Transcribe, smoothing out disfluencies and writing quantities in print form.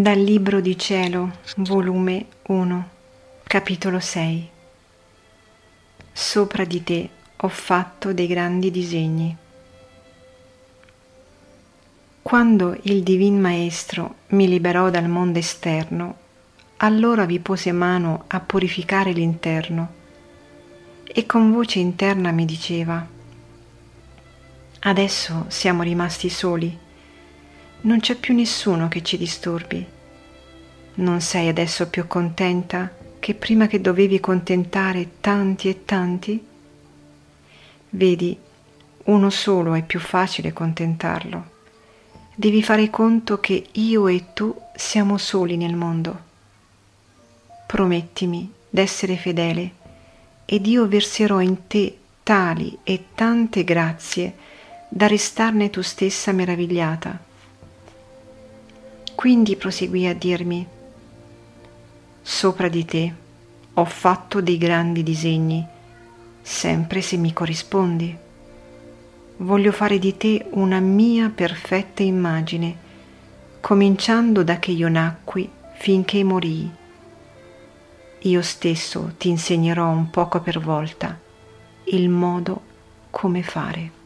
Dal Libro di Cielo, volume 1, capitolo 6. Sopra di te ho fatto dei grandi disegni. Quando il Divin Maestro mi liberò dal mondo esterno, allora vi pose mano a purificare l'interno e con voce interna mi diceva: adesso siamo rimasti soli. Non c'è più nessuno che ci disturbi. Non sei adesso più contenta che prima che dovevi contentare tanti e tanti? Vedi, uno solo è più facile contentarlo. Devi fare conto che io e tu siamo soli nel mondo. Promettimi d'essere fedele ed io verserò in te tali e tante grazie da restarne tu stessa meravigliata. Quindi proseguì a dirmi: sopra di te ho fatto dei grandi disegni, sempre se mi corrispondi. Voglio fare di te una mia perfetta immagine, cominciando da che io nacqui finché morii. Io stesso ti insegnerò un poco per volta il modo come fare.